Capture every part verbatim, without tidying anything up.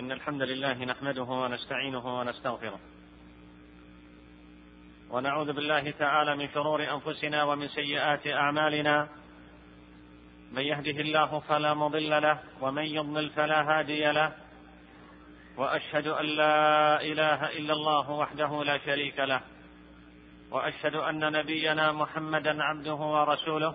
إن الحمد لله نحمده ونستعينه ونستغفره ونعوذ بالله تعالى من شرور أنفسنا ومن سيئات أعمالنا، من يهده الله فلا مضل له ومن يضلل فلا هادي له، وأشهد أن لا إله إلا الله وحده لا شريك له، وأشهد أن نبينا محمدا عبده ورسوله.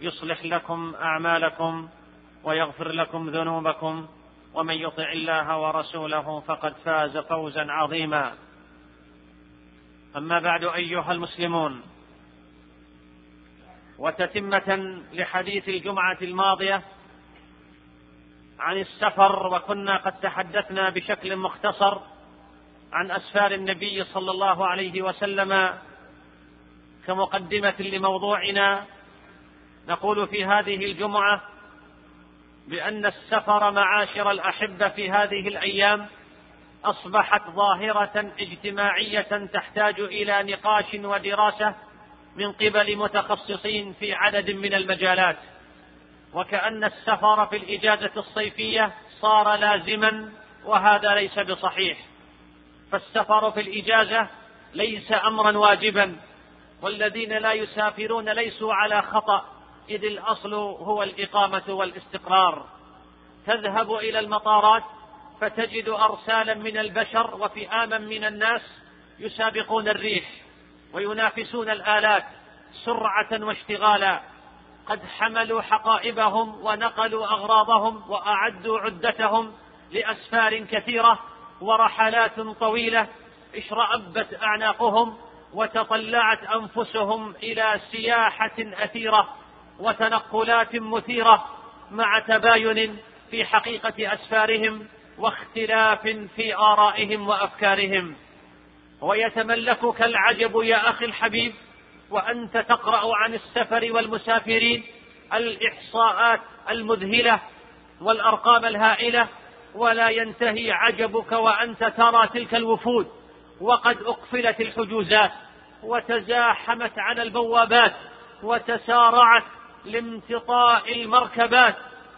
يصلح لكم أعمالكم ويغفر لكم ذنوبكم، ومن يطع الله ورسوله فقد فاز فوزا عظيما. أما بعد أيها المسلمون، وتتمة لحديث الجمعة الماضية عن السفر، وكنا قد تحدثنا بشكل مختصر عن أسفار النبي صلى الله عليه وسلم كمقدمة لموضوعنا. نقول في هذه الجمعة بأن السفر معاشر الأحبة في هذه الأيام أصبحت ظاهرة اجتماعية تحتاج إلى نقاش ودراسة من قبل متخصصين في عدد من المجالات، وكأن السفر في الإجازة الصيفية صار لازما، وهذا ليس بصحيح. فالسفر في الإجازة ليس أمرا واجبا، والذين لا يسافرون ليسوا على خطأ، إذ الأصل هو الإقامة والاستقرار. تذهب إلى المطارات فتجد أرسالا من البشر وفئاما من الناس يسابقون الريح وينافسون الآلات سرعة واشتغالا، قد حملوا حقائبهم ونقلوا أغراضهم وأعدوا عدتهم لأسفار كثيرة ورحلات طويلة اشرأبت أعناقهم وتطلعت أنفسهم إلى سياحة أثيرة وتنقلات مثيرة، مع تباين في حقيقة أسفارهم واختلاف في آرائهم وأفكارهم. ويتملكك العجب يا أخي الحبيب وأنت تقرأ عن السفر والمسافرين الإحصاءات المذهلة والأرقام الهائلة، ولا ينتهي عجبك وأنت ترى تلك الوفود وقد أقفلت الحجوزات وتزاحمت على البوابات وتسارعت لامتطاء المركبات،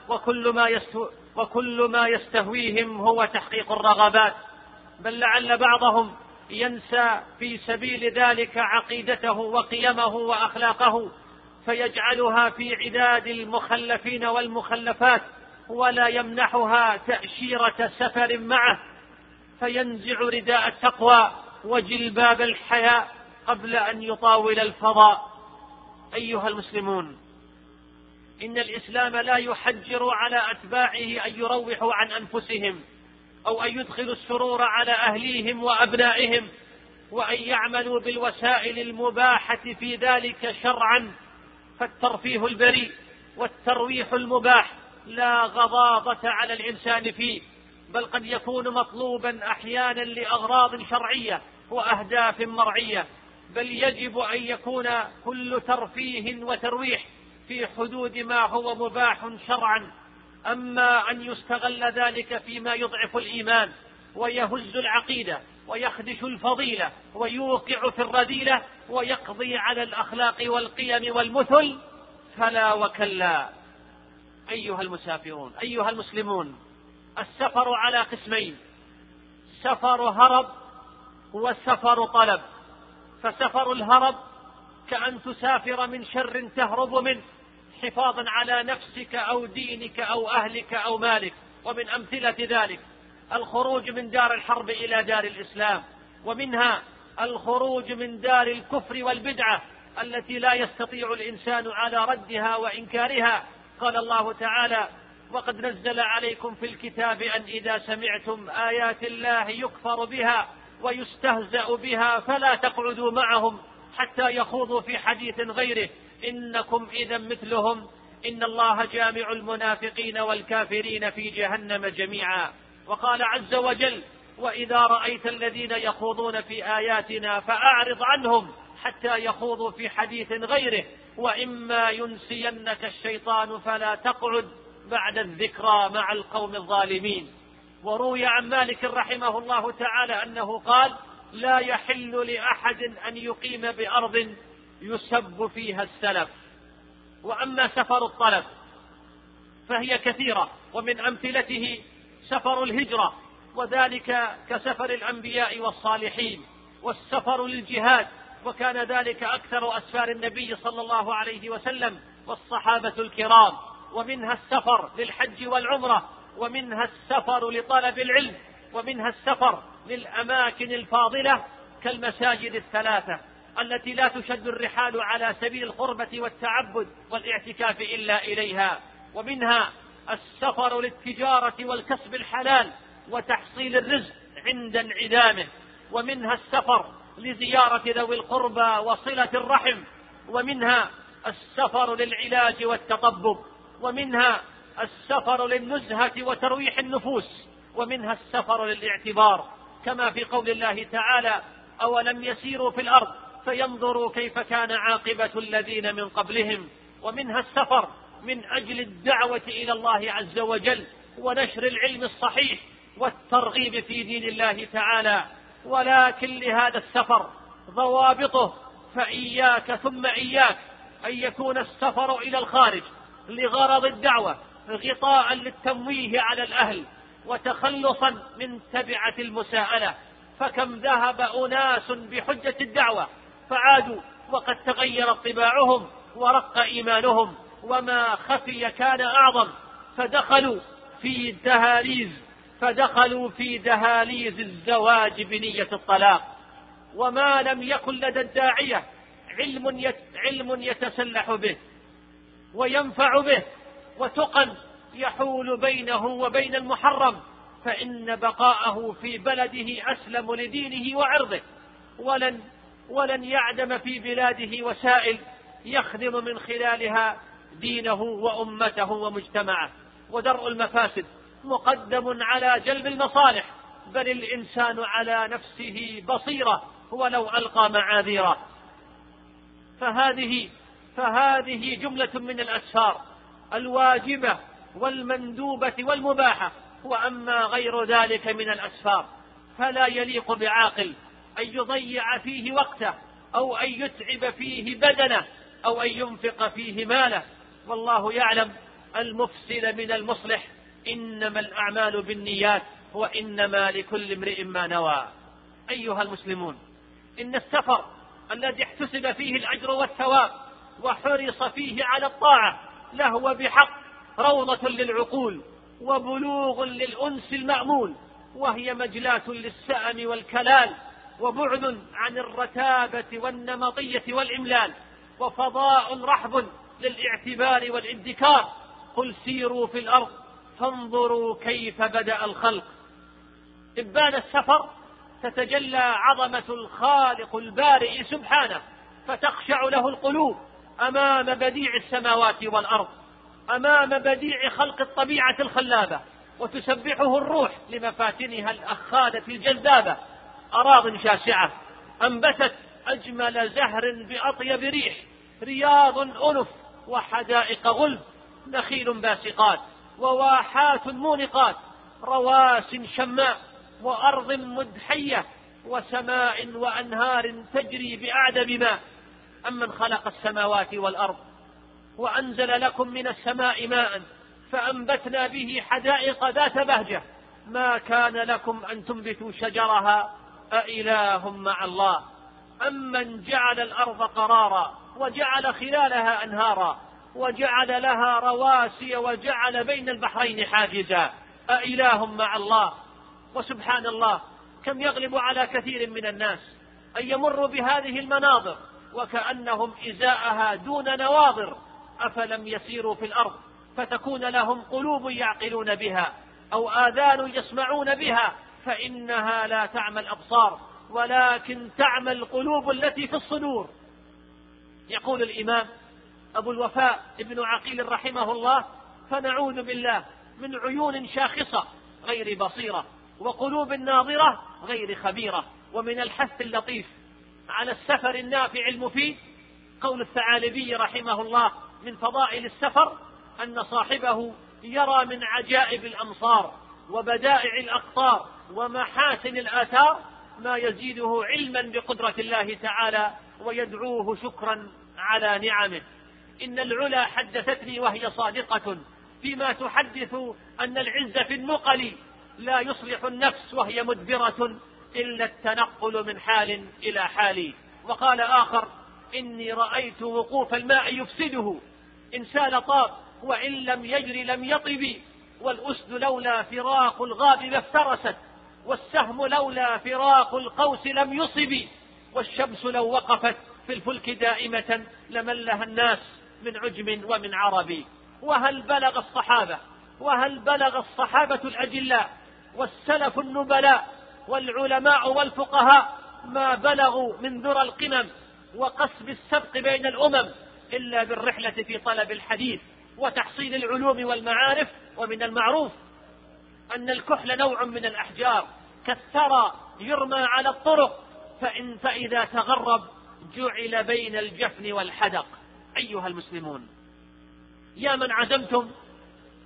وكل ما يستو... وكل ما يستهويهم هو تحقيق الرغبات، بل لعل بعضهم ينسى في سبيل ذلك عقيدته وقيمه وأخلاقه، فيجعلها في عداد المخلفين والمخلفات، ولا يمنحها تأشيرة سفر معه، فينزع رداء التقوى وجلباب الحياء قبل أن يطاول الفضاء. أيها المسلمون، إن الإسلام لا يحجر على أتباعه أن يروحوا عن أنفسهم، أو أن يدخلوا السرور على أهليهم وأبنائهم، وأن يعملوا بالوسائل المباحة في ذلك شرعا، فالترفيه البريء والترويح المباح لا غضاضة على الإنسان فيه، بل قد يكون مطلوبا أحيانا لأغراض شرعية وأهداف مرعية، بل يجب أن يكون كل ترفيه وترويح في حدود ما هو مباح شرعا. أما أن يستغل ذلك فيما يضعف الإيمان ويهز العقيدة ويخدش الفضيلة ويوقع في الرذيلة ويقضي على الأخلاق والقيم والمثل، فلا وكلا. أيها المسافرون، أيها المسلمون، السفر على قسمين: سفر هرب وسفر طلب. فسفر الهرب كأن تسافر من شر تهرب منه حفاظا على نفسك أو دينك أو أهلك أو مالك، ومن أمثلة ذلك الخروج من دار الحرب إلى دار الإسلام، ومنها الخروج من دار الكفر والبدعة التي لا يستطيع الإنسان على ردها وإنكارها. قال الله تعالى: وقد نزل عليكم في الكتاب أن إذا سمعتم آيات الله يكفر بها ويستهزأ بها فلا تقعدوا معهم حتى يخوضوا في حديث غيره، إنكم إذا مثلهم، إن الله جامع المنافقين والكافرين في جهنم جميعا. وقال عز وجل: وإذا رأيت الذين يخوضون في آياتنا فأعرض عنهم حتى يخوضوا في حديث غيره وإما ينسينك الشيطان فلا تقعد بعد الذكرى مع القوم الظالمين. وروي عن مالك رحمه الله تعالى أنه قال: لا يحل لأحد أن يقيم بأرض يسب فيها السلف. وأما سفر الطلب فهي كثيرة، ومن أمثلته سفر الهجرة، وذلك كسفر الأنبياء والصالحين، والسفر للجهاد، وكان ذلك أكثر أسفار النبي صلى الله عليه وسلم والصحابة الكرام. ومنها السفر للحج والعمرة، ومنها السفر لطلب العلم، ومنها السفر للأماكن الفاضلة كالمساجد الثلاثة التي لا تشد الرحال على سبيل القربة والتعبد والاعتكاف إلا إليها. ومنها السفر للتجارة والكسب الحلال وتحصيل الرزق عند انعدامه. ومنها السفر لزيارة ذوي القربى وصلة الرحم. ومنها السفر للعلاج والتطبب. ومنها السفر للنزهة وترويح النفوس. ومنها السفر للاعتبار، كما في قول الله تعالى: أولم يسيروا في الأرض فينظروا كيف كان عاقبة الذين من قبلهم. ومنها السفر من أجل الدعوة إلى الله عز وجل ونشر العلم الصحيح والترغيب في دين الله تعالى، ولكن لهذا السفر ضوابطه، فإياك ثم إياك أن يكون السفر إلى الخارج لغرض الدعوة غطاء للتمويه على الأهل وتخلصا من تبعة المساءلة. فكم ذهب أناس بحجة الدعوة فعادوا وقد تغير طباعهم ورق إيمانهم، وما خفي كان أعظم، فدخلوا في دهاليز فدخلوا في دهاليز الزواج بنية الطلاق. وما لم يكن لدى الداعية علم يتسلح به وينفع به وتقن يحول بينه وبين المحرم، فإن بقاءه في بلده أسلم لدينه وعرضه، ولن, ولن يعدم في بلاده وسائل يخدم من خلالها دينه وأمته ومجتمعه. ودرء المفاسد مقدم على جلب المصالح، بل الإنسان على نفسه بصيرة ولو ألقى معاذيره. فهذه, فهذه جملة من الأسفار الواجبة والمندوبة والمباحة. وأما غير ذلك من الأسفار فلا يليق بعاقل أن يضيع فيه وقته، أو أن يتعب فيه بدنه، أو أن ينفق فيه ماله، والله يعلم المفسد من المصلح، إنما الأعمال بالنيات وإنما لكل امرئ ما نوى. أيها المسلمون، إن السفر الذي احتسب فيه الأجر والثواب وحرص فيه على الطاعة لهو بحق، روضة للعقول وبلوغ للأنس المأمول، وهي مجلاة للسأم والكلال وبعد عن الرتابة والنمطية والإملال، وفضاء رحب للاعتبار والابتكار. قل سيروا في الأرض فانظروا كيف بدأ الخلق. إبان السفر تتجلى عظمة الخالق البارئ سبحانه، فتخشع له القلوب أمام بديع السماوات والأرض، أمام بديع خلق الطبيعة الخلابة، وتسبحه الروح لمفاتنها الأخادة الجذابة. أراض شاسعة أنبتت أجمل زهر بأطيب ريح، رياض أنف وحدائق غلب، نخيل باسقات وواحات مونقات، رواس شماء وأرض مدحية، وسماء وأنهار تجري بأعذب ماء. أمن خلق السماوات والأرض وأنزل لكم من السماء ماء فأنبتنا به حدائق ذات بهجة، ما كان لكم أن تنبتوا شجرها، أإله مع الله. أمن جعل الأرض قرارا وجعل خلالها أنهارا وجعل لها رواسي وجعل بين البحرين حاجزا، أإله مع الله. وسبحان الله، كم يغلب على كثير من الناس أن يمروا بهذه المناظر وكأنهم إزاءها دون نواظر. أفلم يسيروا في الأرض فتكون لهم قلوب يعقلون بها أو آذان يسمعون بها، فإنها لا تعمى الأبصار ولكن تعمى القلوب التي في الصدور. يقول الإمام أبو الوفاء ابن عقيل رحمه الله: فنعوذ بالله من عيون شاخصة غير بصيرة، وقلوب ناظرة غير خبيرة. ومن الحث اللطيف على السفر النافع المفيد قول الثعالبي رحمه الله من فضائل السفر أن صاحبه يرى من عجائب الأمصار وبدائع الأقطار ومحاسن الآثار ما يزيده علما بقدرة الله تعالى ويدعوه شكرا على نعمه. إن العلا حدثتني وهي صادقة فيما تحدث أن العز في النقل لا يصلح النفس وهي مدبرة إلا التنقل من حال إلى حال. وقال آخر: إني رأيت وقوف الماء يفسده، إن سال طاب وإن لم يجري لم يطب، والأسد لولا فراق الغاب ما افترست، والسهم لولا فراق القوس لم يصب، والشمس لو وقفت في الفلك دائمة لملها الناس من عجم ومن عربي. وهل بلغ الصحابة وهل بلغ الصحابة الأجلاء والسلف النبلاء والعلماء والفقهاء ما بلغوا من ذرى القمم وقصب السبق بين الأمم إلا بالرحلة في طلب الحديث وتحصيل العلوم والمعارف. ومن المعروف أن الكحل نوع من الأحجار كالثرى يرمى على الطرق، فإن فإذا تغرب جعل بين الجفن والحدق. أيها المسلمون، يا من عزمتم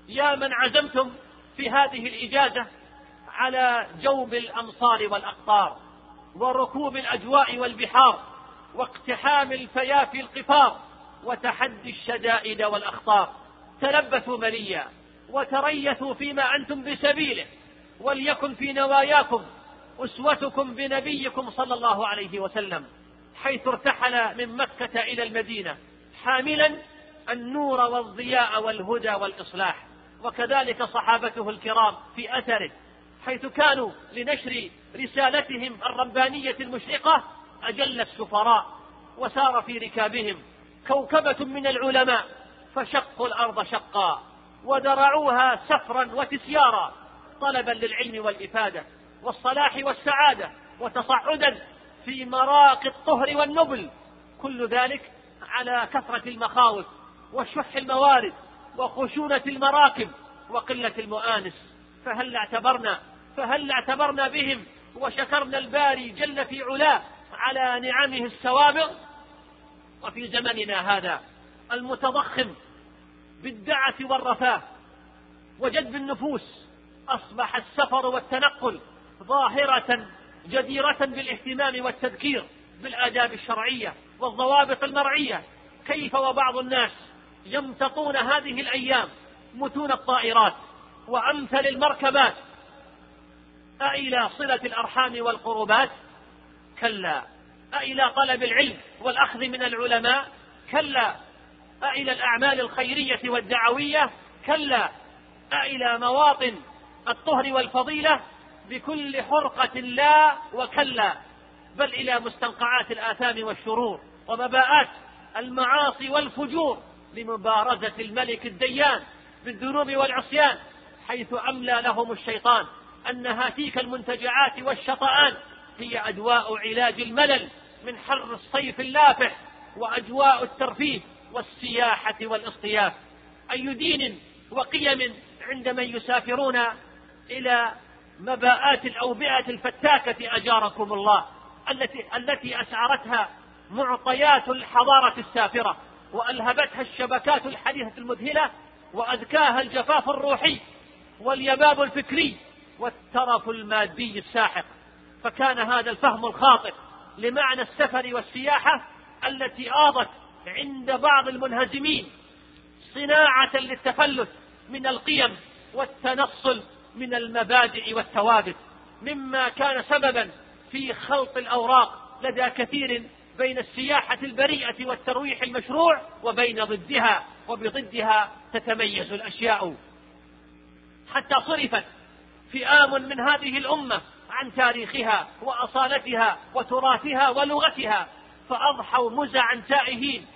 يا من عزمتم في هذه الإجازة على جوب الأمصار والأقطار وركوب الأجواء والبحار واقتحام الفيافي القفار وتحدي الشدائد والأخطار، تلبثوا مليا وتريثوا فيما أنتم بسبيله، وليكن في نواياكم أسوتكم بنبيكم صلى الله عليه وسلم، حيث ارتحل من مكة إلى المدينة حاملا النور والضياء والهدى والإصلاح، وكذلك صحابته الكرام في أثره، حيث كانوا لنشر رسالتهم الربانية المشرقة أجل السفراء، وسار في ركابهم كوكبة من العلماء فشقوا الأرض شقا ودرعوها سفرا وتسيارا طلبا للعلم والإفادة والصلاح والسعادة وتصعدا في مراق الطهر والنبل، كل ذلك على كثرة المخاوف وشح الموارد وخشونة المراكب وقلة المؤانس. فهل اعتبرنا فهل اعتبرنا بهم وشكرنا الباري جل في علاه على نعمه السوابغ؟ وفي زمننا هذا المتضخم بالدعة والرفاه وجذب النفوس أصبح السفر والتنقل ظاهرة جديرة بالاهتمام والتذكير بالآداب الشرعية والضوابط المرعية. كيف وبعض الناس يمتطون هذه الأيام متون الطائرات وأمثل المركبات أإلى صلة الأرحام والقربات؟ كلا. أإلى طلب العلم والأخذ من العلماء؟ كلا. أإلى الأعمال الخيرية والدعوية؟ كلا. أإلى مواطن الطهر والفضيلة؟ بكل حرقة لا وكلا، بل إلى مستنقعات الآثام والشرور ومباءات المعاصي والفجور لمبارزة الملك الديان بالذنوب والعصيان، حيث أملى لهم الشيطان أن هاتيك المنتجعات والشطآن هي أدواء علاج الملل من حر الصيف اللافح وأجواء الترفيه والسياحة والاصطياف. أي دين وقيم عند من يسافرون إلى مباءات الأوبئة الفتاكة أجاركم الله، التي التي أسعرتها معطيات الحضارة السافرة وألهبتها الشبكات الحديثة المذهلة وأذكاها الجفاف الروحي واليباب الفكري والترف المادي الساحق. فكان هذا الفهم الخاطئ لمعنى السفر والسياحة التي آضت عند بعض المنهزمين صناعة للتفلت من القيم والتنصل من المبادئ والثوابت، مما كان سببا في خلط الأوراق لدى كثير بين السياحة البريئة والترويح المشروع وبين ضدها، وبضدها تتميز الأشياء، حتى صرفت فئام من هذه الأمة عن تاريخها وأصالتها وتراثها ولغتها، فأضحوا مزعا تائهين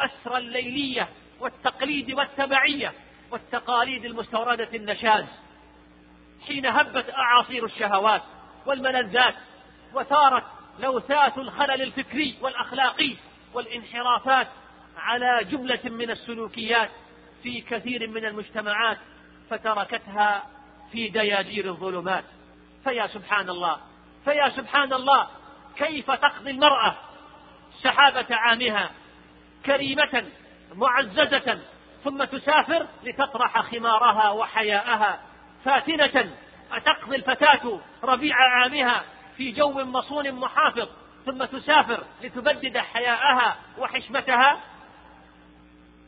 أسر الليلية والتقليد والتبعية والتقاليد المستوردة النشاز، حين هبت أعاصير الشهوات والملذات وثارت لوثات الخلل الفكري والأخلاقي والانحرافات على جملة من السلوكيات في كثير من المجتمعات، فتركتها في دياجير الظلمات. فيا سبحان الله، فيا سبحان الله، كيف تقضي المرأة سحابة عامها كريمة معززة ثم تسافر لتطرح خمارها وحياءها فاتنة؟ أتقضي الفتاة ربيع عامها في جو مصون محافظ ثم تسافر لتبدد حياءها وحشمتها؟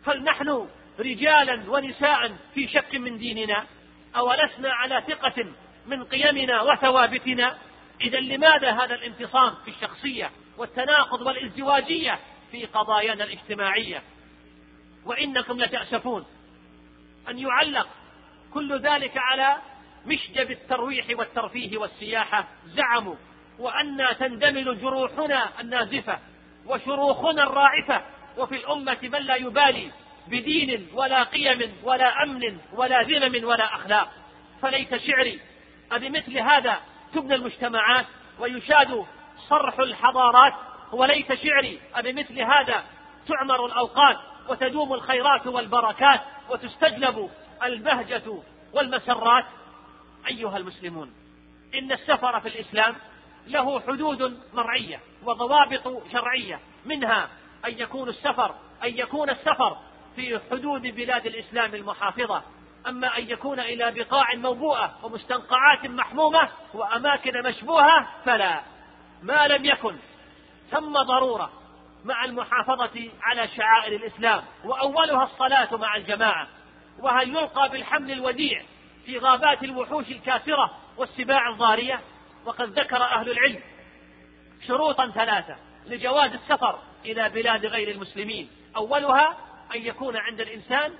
فلنحن رجالا ونساء في شك من ديننا، أولسنا على ثقة من قيمنا وثوابتنا؟ إذا لماذا هذا الانفصام في الشخصية والتناقض والازدواجية في قضايانا الاجتماعية؟ وإنكم لتأسفون أن يعلق كل ذلك على مشجب الترويح والترفيه والسياحة. زعموا وأنا تندمل جروحنا النازفة وشروخنا الرائفة، وفي الأمة من لا يبالي بدين ولا قيم ولا أمن ولا ذمم ولا أخلاق. فليت شعري أبمثل هذا تبنى المجتمعات ويشاد صرح الحضارات، وليت شعري أبمثل هذا تعمر الأوقات وتدوم الخيرات والبركات وتستجلب البهجة والمسرات. أيها المسلمون، إن السفر في الإسلام له حدود مرعية وضوابط شرعية، منها أن يكون السفر أن يكون السفر في حدود بلاد الإسلام المحافظة، أما أن يكون إلى بقاع موبوءة ومستنقعات محمومة وأماكن مشبوهة فلا، ما لم يكن ثم ضرورة مع المحافظة على شعائر الإسلام، وأولها الصلاة مع الجماعة. وهل يلقى بالحمل الوديع في غابات الوحوش الكافرة والسباع الضارية؟ وقد ذكر أهل العلم شروطا ثلاثة لجواز السفر إلى بلاد غير المسلمين، أولها أن يكون عند الإنسان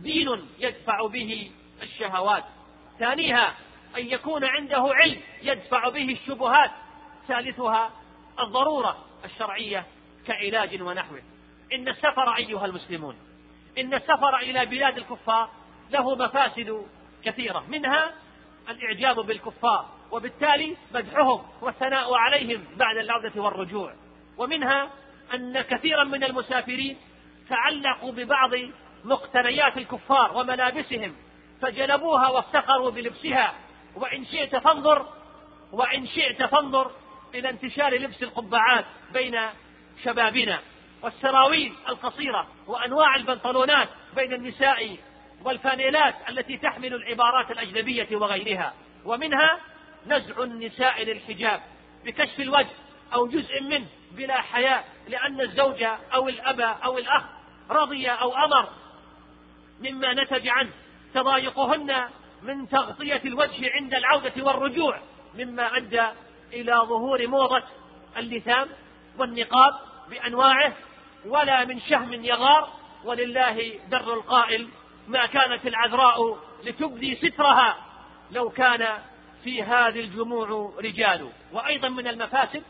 دين يدفع به الشهوات، ثانيها أن يكون عنده علم يدفع به الشبهات، ثالثها الضرورة الشرعية كعلاج ونحوه. إن السفر أيها المسلمون، إن السفر إلى بلاد الكفار له مفاسد كثيرة، منها الإعجاب بالكفار وبالتالي مدحهم والثناء عليهم بعد العودة والرجوع، ومنها أن كثيرا من المسافرين تعلقوا ببعض مقتنيات الكفار وملابسهم فجلبوها وافتخروا بلبسها، وإن شئت فانظر وإن شئت فانظر إلى انتشار لبس القبعات بين شبابنا والسراويل القصيرة وأنواع البنطلونات بين النساء والفانيلات التي تحمل العبارات الأجنبية وغيرها، ومنها نزع النساء للحجاب بكشف الوجه أو جزء منه بلا حياء لأن الزوجة أو الأب أو الأخ رضي أو أمر، مما نتج عنه تضايقهن من تغطية الوجه عند العودة والرجوع، مما أدى إلى ظهور موضة اللثام والنقاب بأنواعه، ولا من شهم يغار، ولله در القائل: ما كانت العذراء لتبدي سترها لو كان في هذه الجموع رجال. وأيضا من المفاسد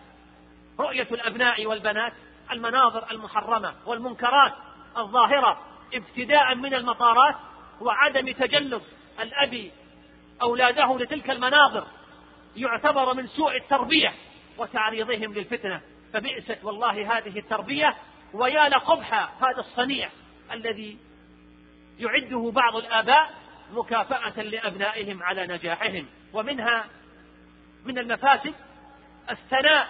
رؤية الأبناء والبنات المناظر المحرمة والمنكرات الظاهرة ابتداء من المطارات، وعدم تجنب الأب أولاده لتلك المناظر يعتبر من سوء التربية وتعريضهم للفتنة، فبئست والله هذه التربية، ويا لقبح هذا الصنيع الذي يعده بعض الآباء مكافأة لأبنائهم على نجاحهم. ومنها من المفاسد الثناء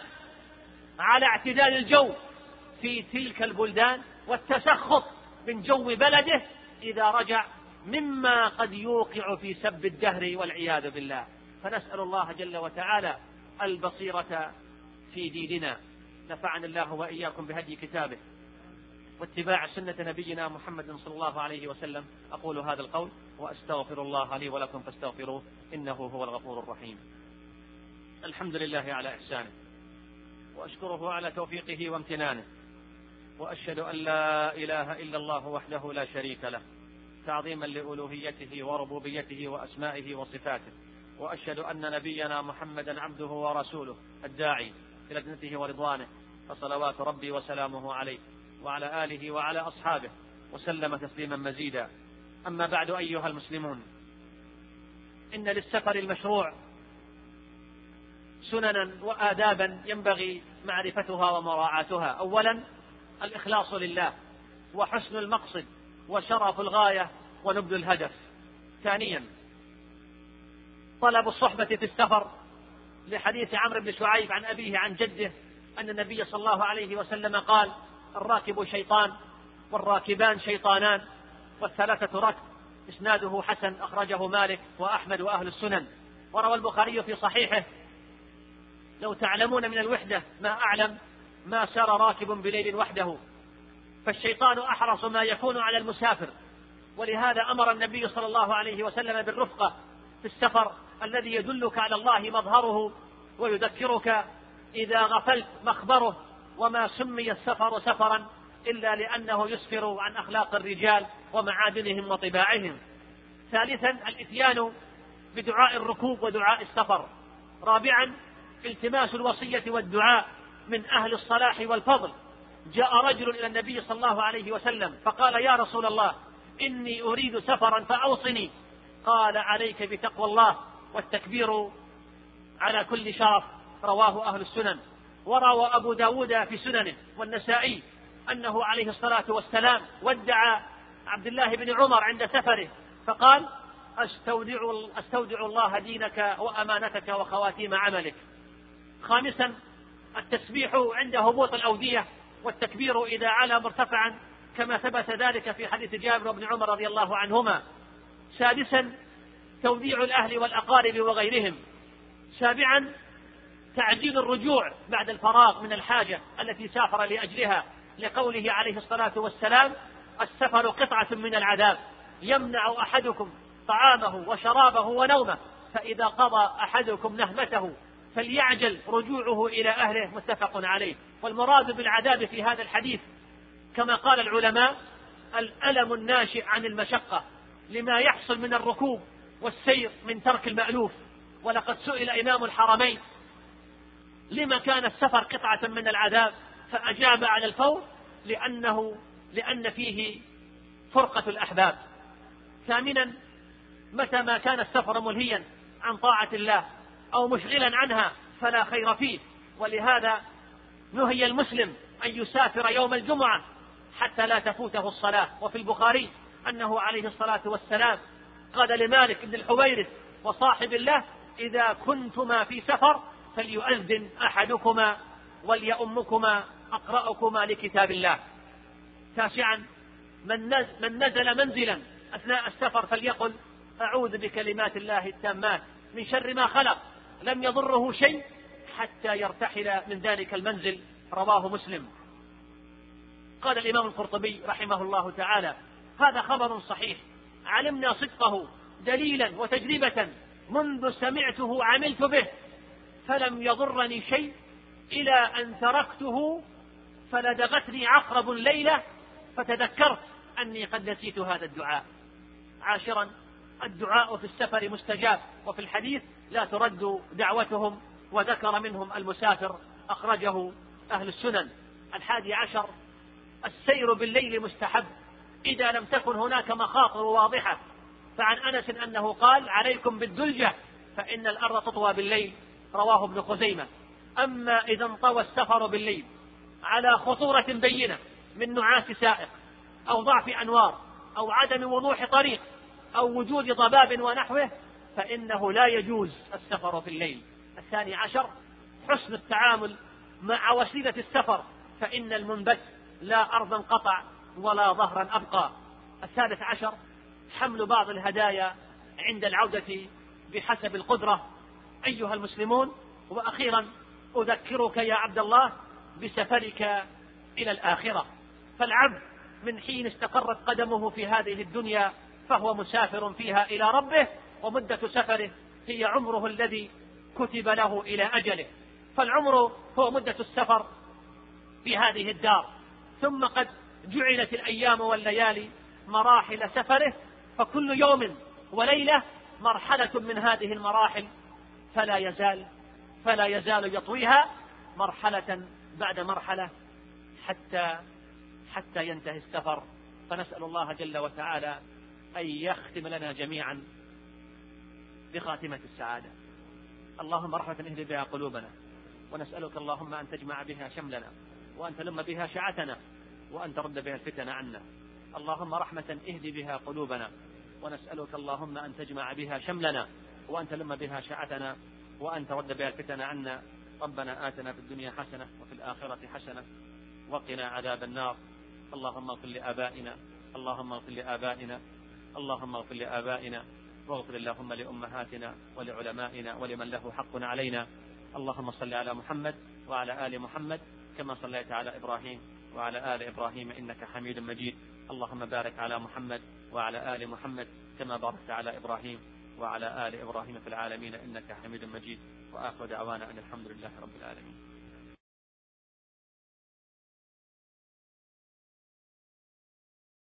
على اعتدال الجو في تلك البلدان والتسخط من جو بلده إذا رجع، مما قد يوقع في سب الدهر والعياذ بالله. فنسأل الله جل وتعالى البصيرة في ديننا، نفعنا الله وإياكم بهدي كتابه واتباع سنة نبينا محمد صلى الله عليه وسلم. أقول هذا القول وأستغفر الله لي ولكم فاستغفروه إنه هو الغفور الرحيم. الحمد لله على إحسانه، وأشكره على توفيقه وامتنانه، وأشهد أن لا إله إلا الله وحده لا شريك له تعظيما لألوهيته وربوبيته وأسمائه وصفاته، وأشهد أن نبينا محمدا عبده ورسوله الداعي إلى جنته ورضوانه، فصلوات ربي وسلامه عليه وعلى آله وعلى أصحابه وسلم تسليما مزيدا. أما بعد أيها المسلمون، إن للسفر المشروع سننا وآدابا ينبغي معرفتها ومراعاتها. أولا الإخلاص لله وحسن المقصد وشرف الغاية ونبل الهدف. ثانيا طلب الصحبة في السفر لحديث عمرو بن شعيب عن أبيه عن جده أن النبي صلى الله عليه وسلم قال: الراكب شيطان والراكبان شيطانان والثلاثة ركب. إسناده حسن، أخرجه مالك وأحمد وأهل السنن. وروى البخاري في صحيحه: لو تعلمون من الوحدة ما أعلم ما سار راكب بليل وحده، فالشيطان أحرص ما يكون على المسافر، ولهذا أمر النبي صلى الله عليه وسلم بالرفقة في السفر الذي يدلك على الله مظهره ويذكرك إذا غفلت مخبره. وما سمي السفر سفرا إلا لأنه يسفر عن أخلاق الرجال ومعادنهم وطباعهم. ثالثا، الإتيان بدعاء الركوب ودعاء السفر. رابعا، التماس الوصية والدعاء من أهل الصلاح والفضل. جاء رجل إلى النبي صلى الله عليه وسلم فقال: يا رسول الله، إني أريد سفرا فأوصني. قال: عليك بتقوى الله والتكبير على كل شرف. رواه أهل السنن. وروى أبو داود في سننه والنسائي أنه عليه الصلاة والسلام ودع عبد الله بن عمر عند سفره فقال: أستودع, أستودع الله دينك وأمانتك وخواتيم عملك. خامسا، التسبيح عند هبوط الأودية والتكبير إذا علا مرتفعا كما ثبت ذلك في حديث جابر بن عمر رضي الله عنهما. سادسا، توديع الأهل والأقارب وغيرهم. سابعا، تعجيل الرجوع بعد الفراغ من الحاجة التي سافر لأجلها، لقوله عليه الصلاة والسلام: السفر قطعة من العذاب يمنع أحدكم طعامه وشرابه ونومه، فإذا قضى أحدكم نهمته فليعجل رجوعه إلى أهله. متفق عليه. والمراد بالعذاب في هذا الحديث كما قال العلماء: الألم الناشئ عن المشقة لما يحصل من الركوب والسير من ترك المألوف. ولقد سئل إمام الحرمين: لما كان السفر قطعة من العذاب؟ فأجاب على الفور: لأنه لأن فيه فرقة الأحباب. ثامنا، متى ما كان السفر ملهيا عن طاعة الله أو مشغلا عنها فلا خير فيه. ولهذا نهي المسلم أن يسافر يوم الجمعة حتى لا تفوته الصلاة. وفي البخاري أنه عليه الصلاة والسلام قال لمالك بن الحويرث وصاحب الله: إذا كنتما في سفر فليؤذن أحدكما وليؤمكما أقرأكما لكتاب الله. تاسعا، من نزل منزلا أثناء السفر فليقل: أعوذ بكلمات الله التامات من شر ما خلق، لم يضره شيء، حتى يرتحل من ذلك المنزل. رواه مسلم. قال الإمام القرطبي رحمه الله تعالى: هذا خبر صحيح علمنا صدقه دليلا وتجربة، منذ سمعته عملت به فلم يضرني شيء إلى أن تركته فلدغتني عقرب ليلة فتذكرت أني قد نسيت هذا الدعاء. عاشرا، الدعاء في السفر مستجاب. وفي الحديث: لا ترد دعوتهم، وذكر منهم المسافر. أخرجه أهل السنن. الحادي عشر، السير بالليل مستحب إذا لم تكن هناك مخاطر واضحة. فعن أنس أنه قال: عليكم بالدلجة فإن الأرض تطوى بالليل. رواه ابن خزيمة. أما إذا انطوى السفر بالليل على خطورة بينة من نعاس سائق أو ضعف أنوار أو عدم وضوح طريق أو وجود ضباب ونحوه فإنه لا يجوز السفر في الليل. الثاني عشر، حسن التعامل مع وسيلة السفر، فإن المنبت لا أرضا قطع ولا ظهرا أبقى. الثالث عشر، حمل بعض الهدايا عند العودة بحسب القدرة. أيها المسلمون، وأخيرا أذكرك يا عبد الله بسفرك إلى الآخرة. فالعبد من حين استقرت قدمه في هذه الدنيا فهو مسافر فيها إلى ربه، ومدة سفره هي عمره الذي كتب له إلى أجله. فالعمر هو مدة السفر في هذه الدار، ثم قد جعلت الأيام والليالي مراحل سفره، فكل يوم وليلة مرحلة من هذه المراحل، فلا يزال فلا يزال يطويها مرحلة بعد مرحلة حتى حتى ينتهي السفر. فنسأل الله جل وتعالى أن يختم لنا جميعا بخاتمة السعادة. اللهم رحمة اهد بها قلوبنا، ونسألك اللهم أن تجمع بها شملنا، وأن تلم بها شعتنا، وأن ترد بها الفتن عنا. اللهم رحمة اهد بها قلوبنا، ونسألك اللهم أن تجمع بها شملنا، وأن تلم بها شاعتنا، وأن ترد بها الفتن عنا. ربنا آتنا في الدنيا حسنة وفي الآخرة حسنة وقنا عذاب النار. اللهم اغفر لآبائنا، اللهم اغفر لآبائنا، اللهم اغفر لآبائنا، واغفر اللهم لأمهاتنا ولعلمائنا ولمن له حق علينا. اللهم صل على محمد وعلى آل محمد كما صليت على إبراهيم وعلى آل إبراهيم إنك حميد مجيد. اللهم بارك على محمد وعلى آل محمد كما باركت على إبراهيم وعلى آل إبراهيم في العالمين إنك حميد مجيد. وآخر دعوانا أن الحمد لله رب العالمين.